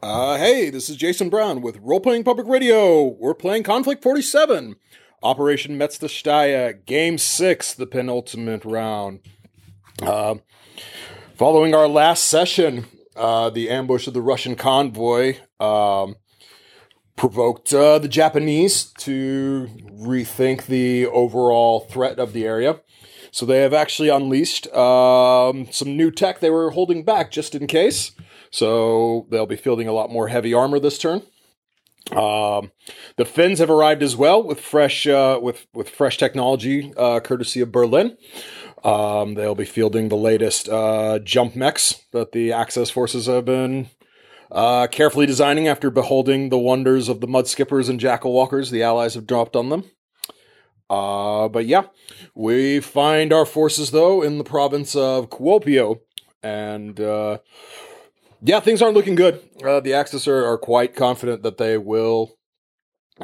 Hey, this is Jason Brown with Role Playing Public Radio. We're playing Conflict 47, Operation Metsästäjä, Game 6, the penultimate round. Following our last session, the ambush of the Russian convoy provoked the Japanese to rethink the overall threat of the area. So they have actually unleashed some new tech they were holding back just in case. So they'll be fielding a lot more heavy armor this turn. The Finns have arrived as well with fresh technology, courtesy of Berlin. They'll be fielding the latest jump mechs that the Axis forces have been carefully designing after beholding the wonders of the Mudskippers and Jackal Walkers the Allies have dropped on them. But yeah, we find our forces, though, in the province of Kuopio, and yeah, things aren't looking good. The Axis are quite confident that they will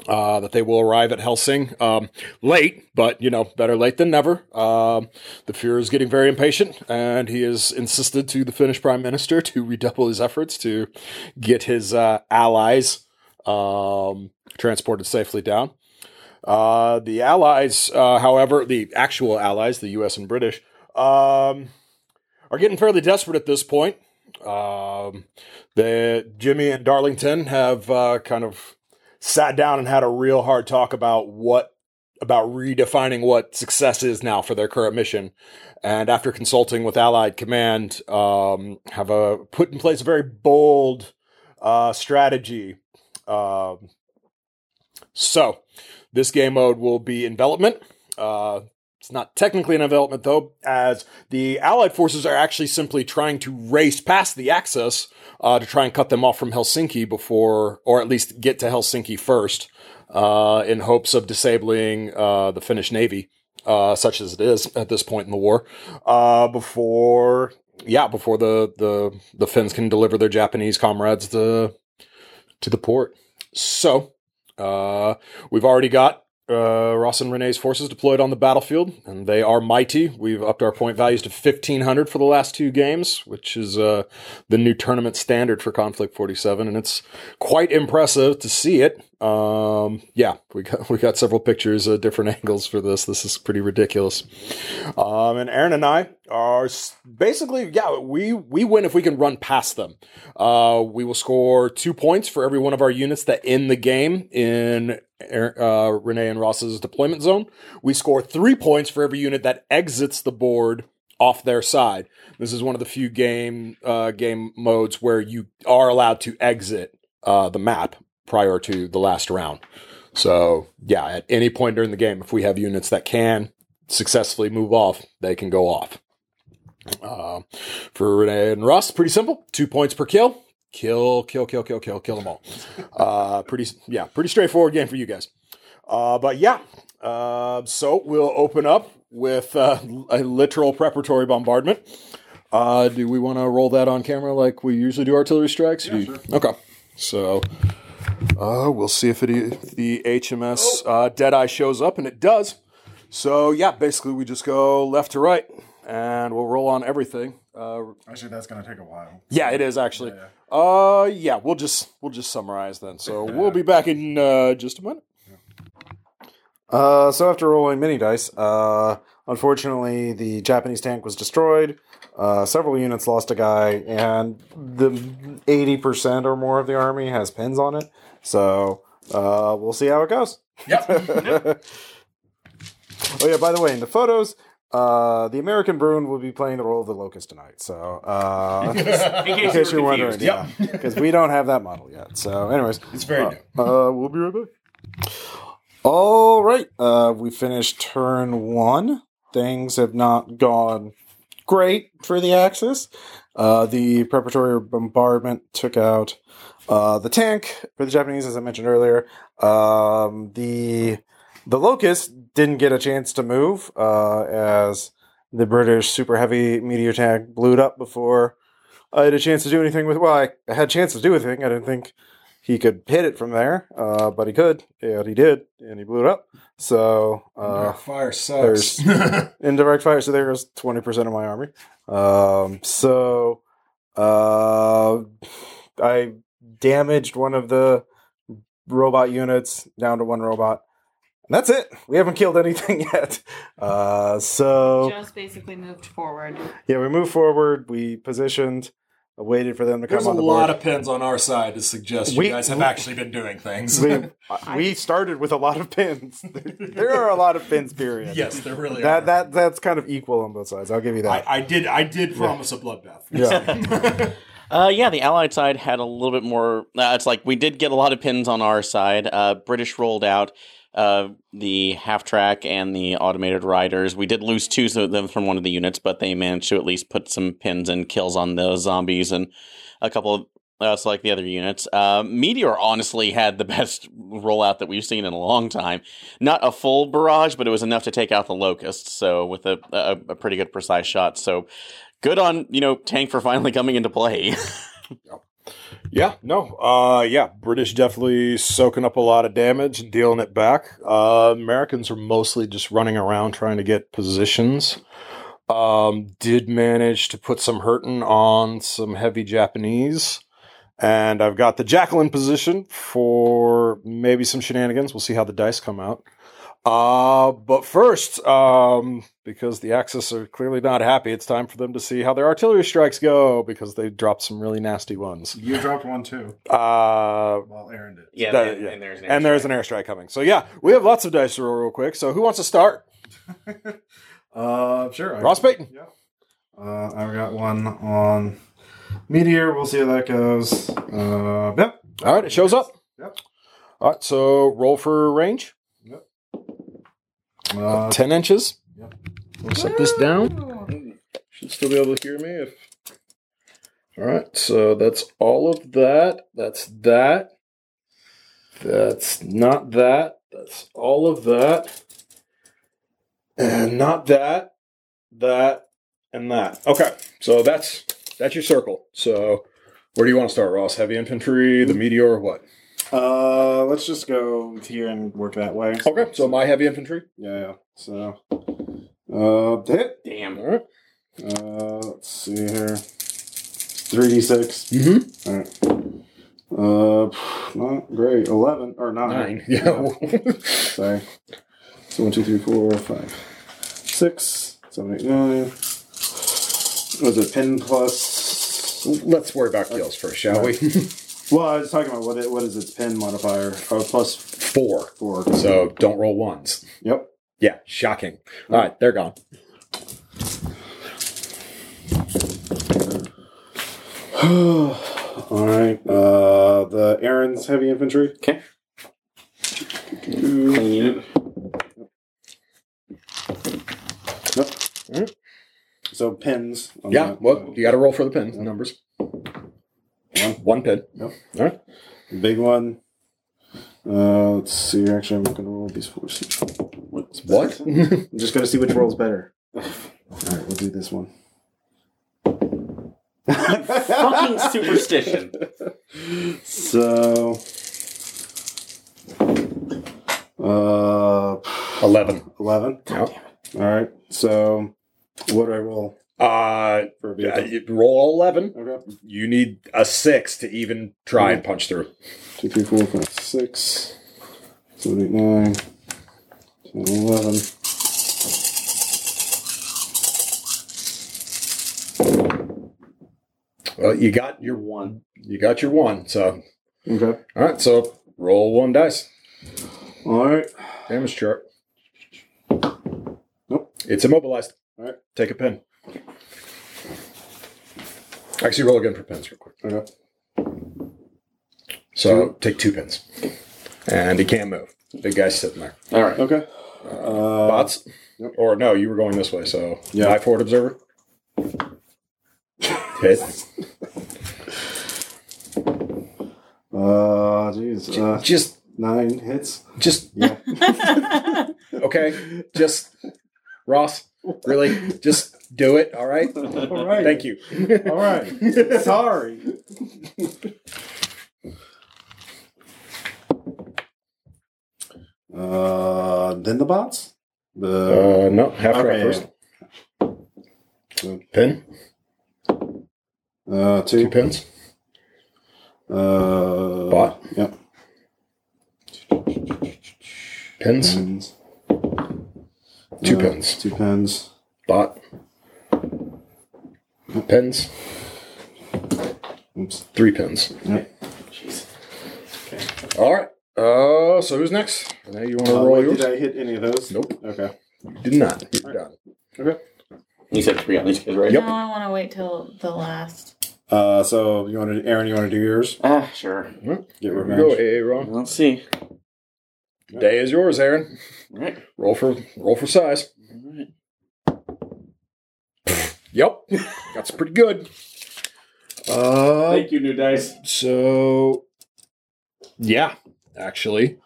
arrive at Helsing late, but better late than never. The Führer is getting very impatient, and he has insisted to the Finnish Prime Minister to redouble his efforts to get his allies transported safely down. The Allies, however, the actual Allies, the U.S. and British, are getting fairly desperate at this point. Jimmy and Darlington have kind of sat down and had a real hard talk about redefining what success is now for their current mission. And after consulting with Allied Command, have put in place a very bold strategy. So this game mode will be envelopment. It's not technically an envelopment, though, as the Allied forces are actually simply trying to race past the Axis to try and cut them off from Helsinki before, or at least get to Helsinki first, in hopes of disabling the Finnish Navy, such as it is at this point in the war, before the Finns can deliver their Japanese comrades to the port. So we've already got Ross and Renee's forces deployed on the battlefield, and they are mighty. We've upped our point values to 1,500 for the last two games, which is the new tournament standard for Conflict 47, and it's quite impressive to see it. We got several pictures at different angles for this. This is pretty ridiculous. And Aaron and I are basically, we win if we can run past them. We will score 2 points for every one of our units that end the game in Renee and Ross's deployment zone. We score 3 points for every unit that exits the board off their side. This is one of the few game modes where you are allowed to exit the map prior to the last round. So yeah, at any point during the game, if we have units that can successfully move off, they can go off. For Renee and Ross, pretty simple. 2 points per kill. Kill them all. Pretty straightforward game for you guys. So we'll open up with a literal preparatory bombardment. Do we want to roll that on camera like we usually do artillery strikes? Yeah, sure. Okay. So we'll see if the HMS Deadeye shows up, and it does. So yeah, basically we just go left to right, and we'll roll on everything. Actually, that's going to take a while. Yeah, it is actually. Yeah. We'll just summarize then. So we'll be back in just a minute. Yeah. So after rolling many dice, unfortunately the Japanese tank was destroyed. Several units lost a guy, and the 80% or more of the army has pins on it. So we'll see how it goes. Yep. Oh yeah, by the way, in the photos, the American Bruin will be playing the role of the Locust tonight. So in case you're wondering, yeah, because we don't have that model yet. So anyways, it's very new. We'll be right back. All right, we finished turn one. Things have not gone great for the Axis. The preparatory bombardment took out the tank for the Japanese, as I mentioned earlier. The Locust didn't get a chance to move as the British super heavy Meteor tank blew it up before I had a chance to do anything with it. Well, I had a chance to do anything. I didn't think he could hit it from there, but he could, and he did, and he blew it up. So indirect fire sucks. Indirect fire, so there goes 20% of my army. I damaged one of the robot units, down to one robot. And that's it. We haven't killed anything yet. So just basically moved forward. Yeah, we moved forward. We positioned, waited for them to come on the board. There's a lot of pins on our side to suggest you guys have actually been doing things. We started with a lot of pins. There are a lot of pins, period. Yes, there really are. That's kind of equal on both sides. I'll give you that. I did promise a bloodbath. Yeah. The Allied side had a little bit more. It's like we did get a lot of pins on our side. British rolled out. The half-track and the automated riders. We did lose two of them from one of the units, but they managed to at least put some pins and kills on those zombies and a couple of the other units. Meteor honestly had the best rollout that we've seen in a long time. Not a full barrage, but it was enough to take out the Locust, so with a pretty good precise shot. So good on, Tank for finally coming into play. Yeah, no. British definitely soaking up a lot of damage and dealing it back. Americans are mostly just running around trying to get positions. Did manage to put some hurting on some heavy Japanese. And I've got the Jackal in position for maybe some shenanigans. We'll see how the dice come out. But first, because the Axis are clearly not happy, it's time for them to see how their artillery strikes go, because they dropped some really nasty ones. You dropped one, too. Aaron did. Yeah, and there's an airstrike. And there's an airstrike coming. So, yeah, we have lots of dice to roll real quick. So, who wants to start? Sure. Ross Payton. Yeah. I've got one on Meteor. We'll see how that goes. Yep. All right, it shows up. Yep. All right, so roll for range. 10 inches. Yep. We'll set this down. Should still be able to hear me. All right, so that's all of that. That's that. That's not that. That's all of that. And not that. That and that. Okay, so that's your circle. So where do you want to start, Ross? Heavy infantry, the Meteor, or what? Let's just go here and work that way. Okay, so my heavy infantry. Yeah. So, hit. Damn. All right. Let's see here. 3d6. Mm-hmm. All right. Not great. 11 or 9. Yeah. Sorry. So 1, 2, 3, 4, 5, 6, 7, 8, 9. Was it 10 plus? Let's worry about kills first, shall we? Well, I was talking about what is its pen modifier? Oh, plus 4. 4. So don't roll ones. Yep. Yeah, shocking. All right, they're gone. All right. The Aaron's heavy infantry. Okay. Clean it. Yep. All right. So pins. You got to roll for the pins and numbers. One pin. Yep. All right. Big one. Let's see. Actually, I'm not going to roll these 4. What? I'm just going to see which rolls better. All right. We'll do this one. Fucking superstition. So. 11. God damn it. All right. So, what do I roll? Roll 11. Okay. You need a 6 to even try and punch through. 2, 3, 4, 5, 6, 7, 8, 9, 10, 11. Well, you got your 1. So okay. All right. So roll 1 dice. All right. Damage chart. Nope. It's immobilized. All right. Take a pin. Actually, roll again for pins real quick. Okay. So, take 2 pins. And he can't move. Big guy's sitting there. All right. Okay. Bots? Yep. Or no, you were going this way, so... Yeah. Eye forward observer? Hit. Jeez. Just... 9 hits? Just... Yeah. Okay. Just... Ross... Really? Just do it, all right? All right. Thank you. All right. Sorry. Then the bots? No, half-track first. Pin? 2 pins. Bot? Yep. Pens? Two pens. Two pens. Bot. Yep. Pens. Oops. Three pens. Yep. Jeez. Okay. All right. So who's next? Now you want to roll yours? Did I hit any of those? Nope. Okay. You did not. You're done. Okay. You said three on these guys, right? Yep. No, I want to wait till the last. So you want to, Aaron? You want to do yours? Ah, sure. Mm-hmm. Get revenge. Go, Aaron. Let's see. Yep. Day is yours, Aaron. All right. Roll for size. All right. Yep. That's pretty good. Thank you, new dice. So, yeah, actually,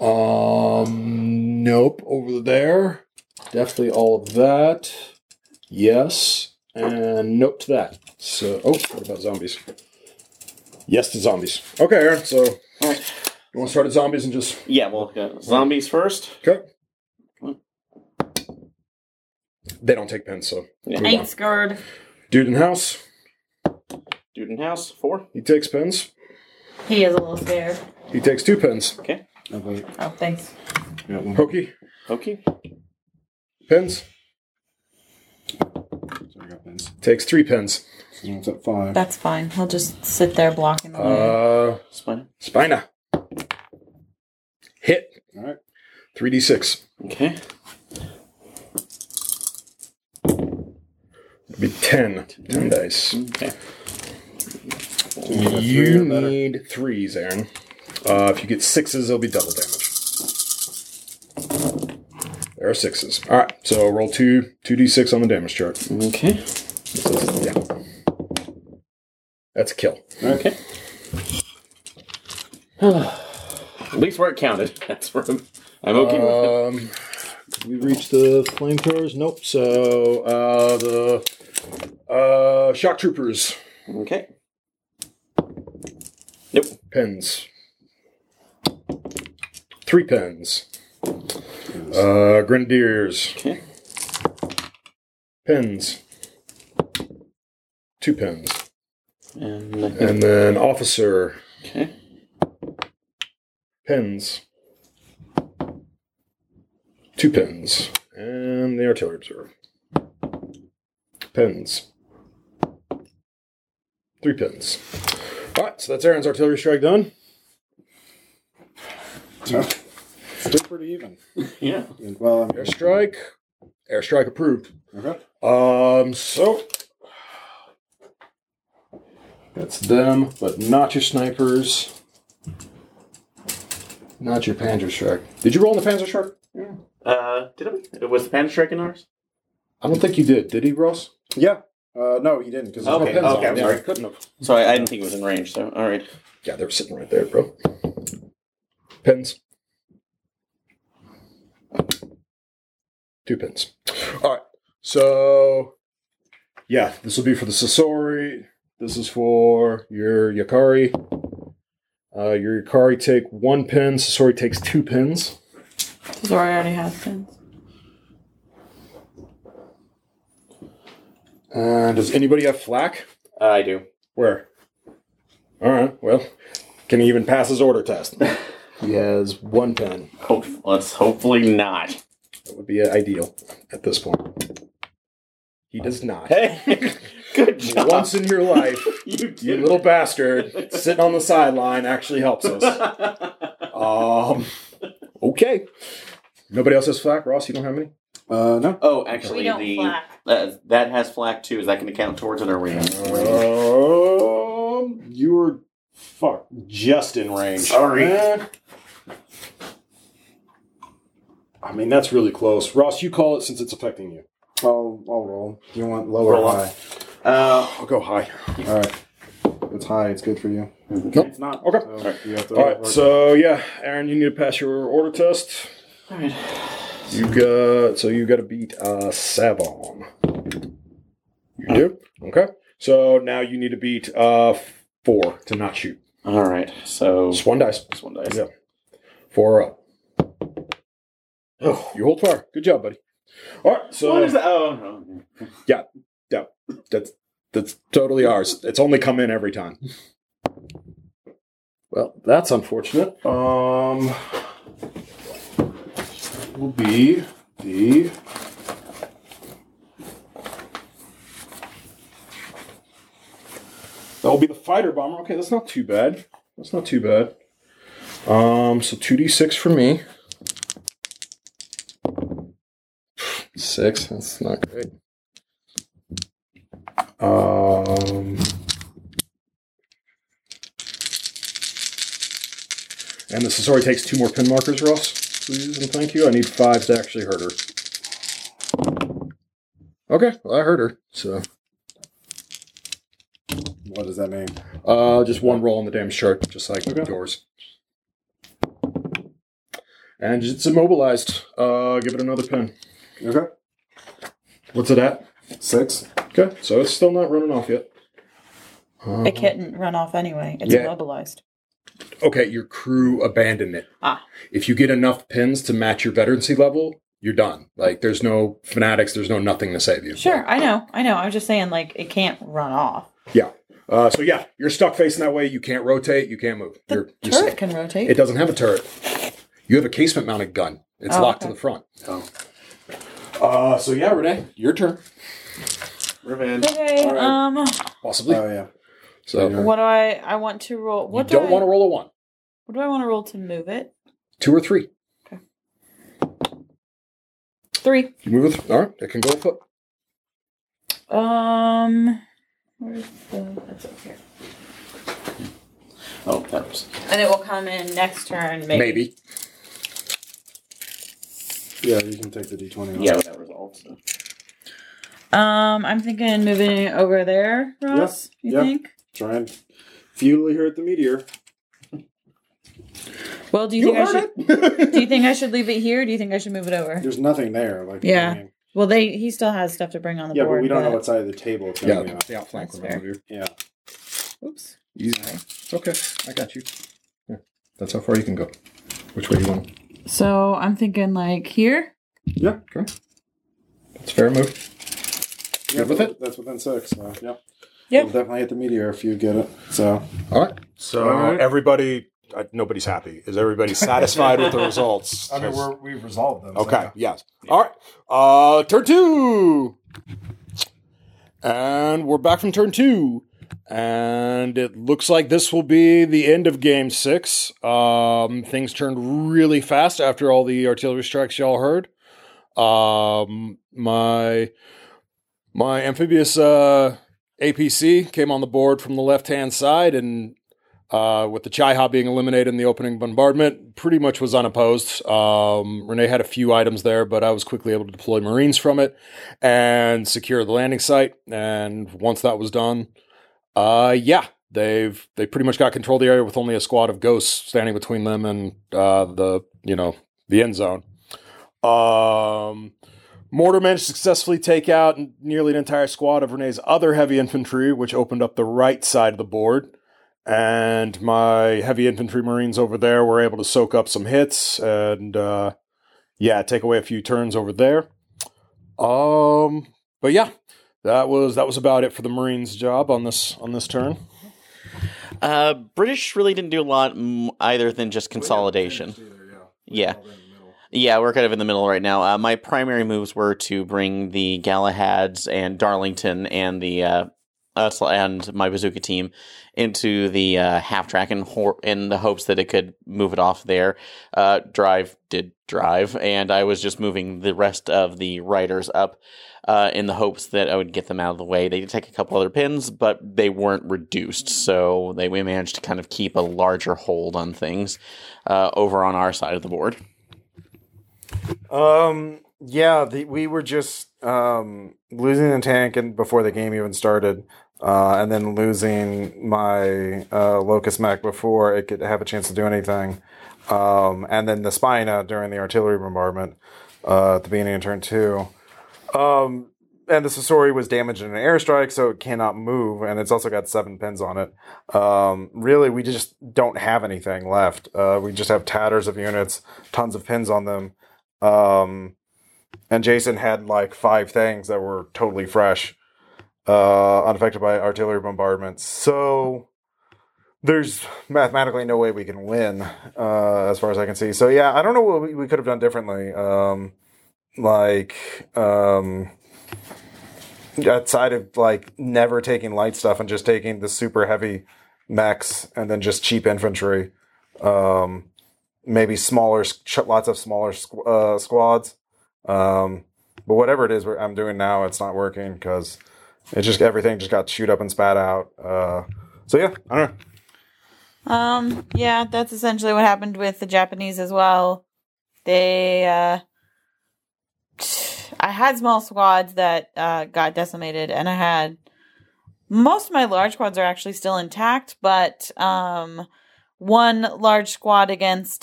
nope. Over there, definitely all of that. Yes. And nope to that. So, what about zombies? Yes to zombies. Okay, Aaron, so all right. You want to start at zombies and just... Yeah, we'll look at zombies first. Okay. They don't take pens, so... Yeah. Ain't scared. Dude in house, 4. He takes pens. He is a little scared. He takes 2 pens. Okay. Oh, thanks. Hokey. Pens. Takes 3 pens. So it's at 5. That's fine. He'll just sit there blocking the way. Spina. Hit. All right. 3d6. Okay. That'd be 10. 10 dice. Okay. You need 3s, Aaron. If you get 6s, it'll be double damage. There are 6s. All right, so roll 2d6 on the damage chart. Okay. Yeah. That's a kill. Okay. At least where it counted. That's where I'm okay with it. Did we reach the flamethrowers? Nope. So the shock troopers. Okay. Nope. Pens. 3 pens. Grenadiers. Okay. Pens. 2 pens. And then officer. Okay. Pens. 2 pens. And the artillery observer. Pens. 3 pens. All right, so that's Aaron's artillery strike done. Still pretty even. Yeah. Well, airstrike. Airstrike approved. Okay. So that's them, but not your snipers. Not your Panzer Shark. Did you roll in the Panzer Shark? Yeah. Did I? Was the Panzer Shark in ours? I don't think you did. Did he, Ross? Yeah. No, he didn't. Because okay. I'm sorry. Couldn't have. Sorry, I didn't think it was in range. So, all right. Yeah, they're sitting right there, bro. Pens. 2 pins. All right. So, yeah, this will be for the Sasori. This is for your Yakari. Your Yakari take 1 pin. Sasori takes 2 pins. Sasori already has pins. Does anybody have flak? I do. Where? All right. Well, can he even pass his order test? He has 1 pin. Hopefully not. That would be ideal at this point. He does not. Hey, good job. Once in your life, you little bastard, sitting on the sideline actually helps us. Okay. Nobody else has flak? Ross, you don't have any? No. Oh, actually, we don't flak. That has flak, too. Is that going to count towards an arena? You were just in range. Sorry. I mean, that's really close. Ross, you call it since it's affecting you. I'll roll. Do you want low or high? I'll go high. All right. It's high. It's good for you. Okay. Nope. It's not. Okay. So all right. You have to Aaron, you need to pass your order test. All right. You got to beat Savon. You do? Okay. So now you need to beat 4 to not shoot. All right. So it's 1 dice. Yeah. 4 up. Oh, you hold fire. Good job, buddy. All right, so... What is that? Oh, no. Yeah. That's totally ours. It's only come in every time. Well, that's unfortunate. Will be the that will be the fighter bomber. Okay, that's not too bad. That's not too bad. So 2d6 for me. 6. That's not great. 2 takes 2 more pin markers, Ross, please and thank you. I need 5 to actually hurt her. Okay, well, I hurt her, so. What does that mean? Just one roll on the damage chart, just like doors. And it's immobilized. Give it another pin. Okay. What's it at? 6. Okay, so it's still not running off yet. It can't run off anyway. It's immobilized. Okay, your crew abandoned it. If you get enough pins to match your veterancy level, you're done. Like, there's no fanatics, there's no nothing to save you. Sure, I know. I was just saying, like, it can't run off. Yeah. So, you're stuck facing that way. You can't rotate. You can't move. The turret can rotate. It doesn't have a turret. You have a casement-mounted gun. It's locked to the front. Oh. Renee, your turn. Revenge. Okay, right. Possibly. Oh, yeah. So what do I want to roll? What you do don't I want to roll a 1. What do I want to roll to move it? 2 or 3. Okay. 3. You move it. All right. It can go a foot. Where's the... That's up here. Oh, that was... And it will come in next turn, maybe. Yeah, you can take the D20. Yeah, that resolves. So. I'm thinking moving over there, Ross, you think? Try and futilely hurt the meteor. Well, do you think I should leave it here? Do you think I should move it over? There's nothing there. Like, yeah. I mean, well, he still has stuff to bring on the board. Yeah, but we don't know what side of the table it's going to be on. The outflank remember. Yeah. Oops. Easy. Sorry. It's okay. I got you. Yeah. That's how far you can go. Which way you want? So I'm thinking like here. Yeah. Okay. That's a fair move. Yeah, good with it. That's within 6. So, yeah. Yep. You'll definitely hit the meteor if you get it. So, all right. So everybody, nobody's happy. Is everybody satisfied with the results? I mean, we've resolved them. Okay. So. Yes. Yeah. All right. Turn 2, and we're back from turn 2, and it looks like this will be the end of game 6. Things turned really fast after all the artillery strikes y'all heard. My amphibious. APC came on the board from the left-hand side, and with the Chaiha being eliminated in the opening bombardment, pretty much was unopposed. Renee had a few items there, but I was quickly able to deploy Marines from it and secure the landing site. And once that was done, they pretty much got control of the area with only a squad of ghosts standing between them and the end zone. Mortar managed to successfully take out nearly an entire squad of Renee's other heavy infantry, which opened up the right side of the board. And my heavy infantry Marines over there were able to soak up some hits and, take away a few turns over there. That was about it for the Marines' job on this turn. British really didn't do a lot either than just consolidation. Yeah, we're kind of in the middle right now. My primary moves were to bring the Galahads and Darlington and the Usla and my bazooka team into the half track in the hopes that it could move it off there. Drive, and I was just moving the rest of the riders up in the hopes that I would get them out of the way. They did take a couple other pins, but they weren't reduced, so we managed to kind of keep a larger hold on things over on our side of the board. We were just losing the tank and before the game even started, and then losing my Locust mech before it could have a chance to do anything, and then the Spina during the artillery bombardment at the beginning of turn 2. And the Sasori was damaged in an airstrike, so it cannot move, and it's also got 7 pins on it. Really, we just don't have anything left. We just have tatters of units, tons of pins on them. And Jason had, 5 things that were totally fresh, unaffected by artillery bombardment. So there's mathematically no way we can win, as far as I can see. So, yeah, I don't know what we could have done differently. Outside of, never taking light stuff and just taking the super heavy mechs and then just cheap infantry. Maybe smaller, lots of smaller squads. But whatever it is I'm doing now, it's not working because everything just got chewed up and spat out. So, yeah, I don't know. Yeah, that's essentially what happened with the Japanese as well. They... I had small squads that got decimated, and I had most of my large squads are actually still intact, but one large squad against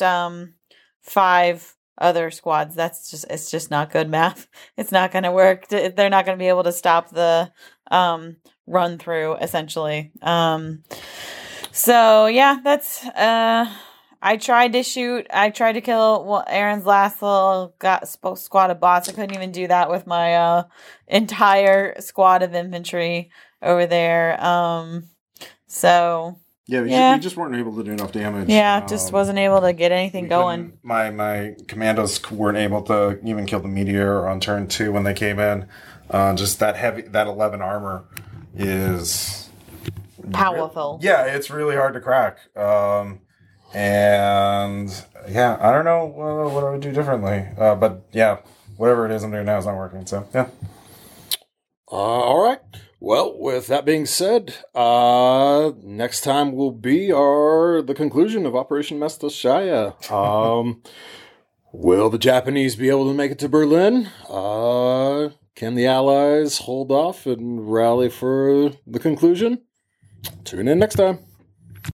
five other squads, it's just not good math. It's not going to work. They're not going to be able to stop the run through, essentially. So yeah, that's I tried to kill Aaron's last little squad of bots. I couldn't even do that with my entire squad of infantry over there. We just weren't able to do enough damage. Yeah, just wasn't able to get anything going. My commandos weren't able to even kill the Meteor on turn 2 when they came in. Just that heavy, that 11 armor is... powerful. It's really hard to crack. I don't know what I would do differently. But yeah, whatever it is I'm doing now is not working. So yeah. All right. Well, with that being said, next time will be the conclusion of Operation Metsästäjä. Will the Japanese be able to make it to Berlin? Can the Allies hold off and rally for the conclusion? Tune in next time.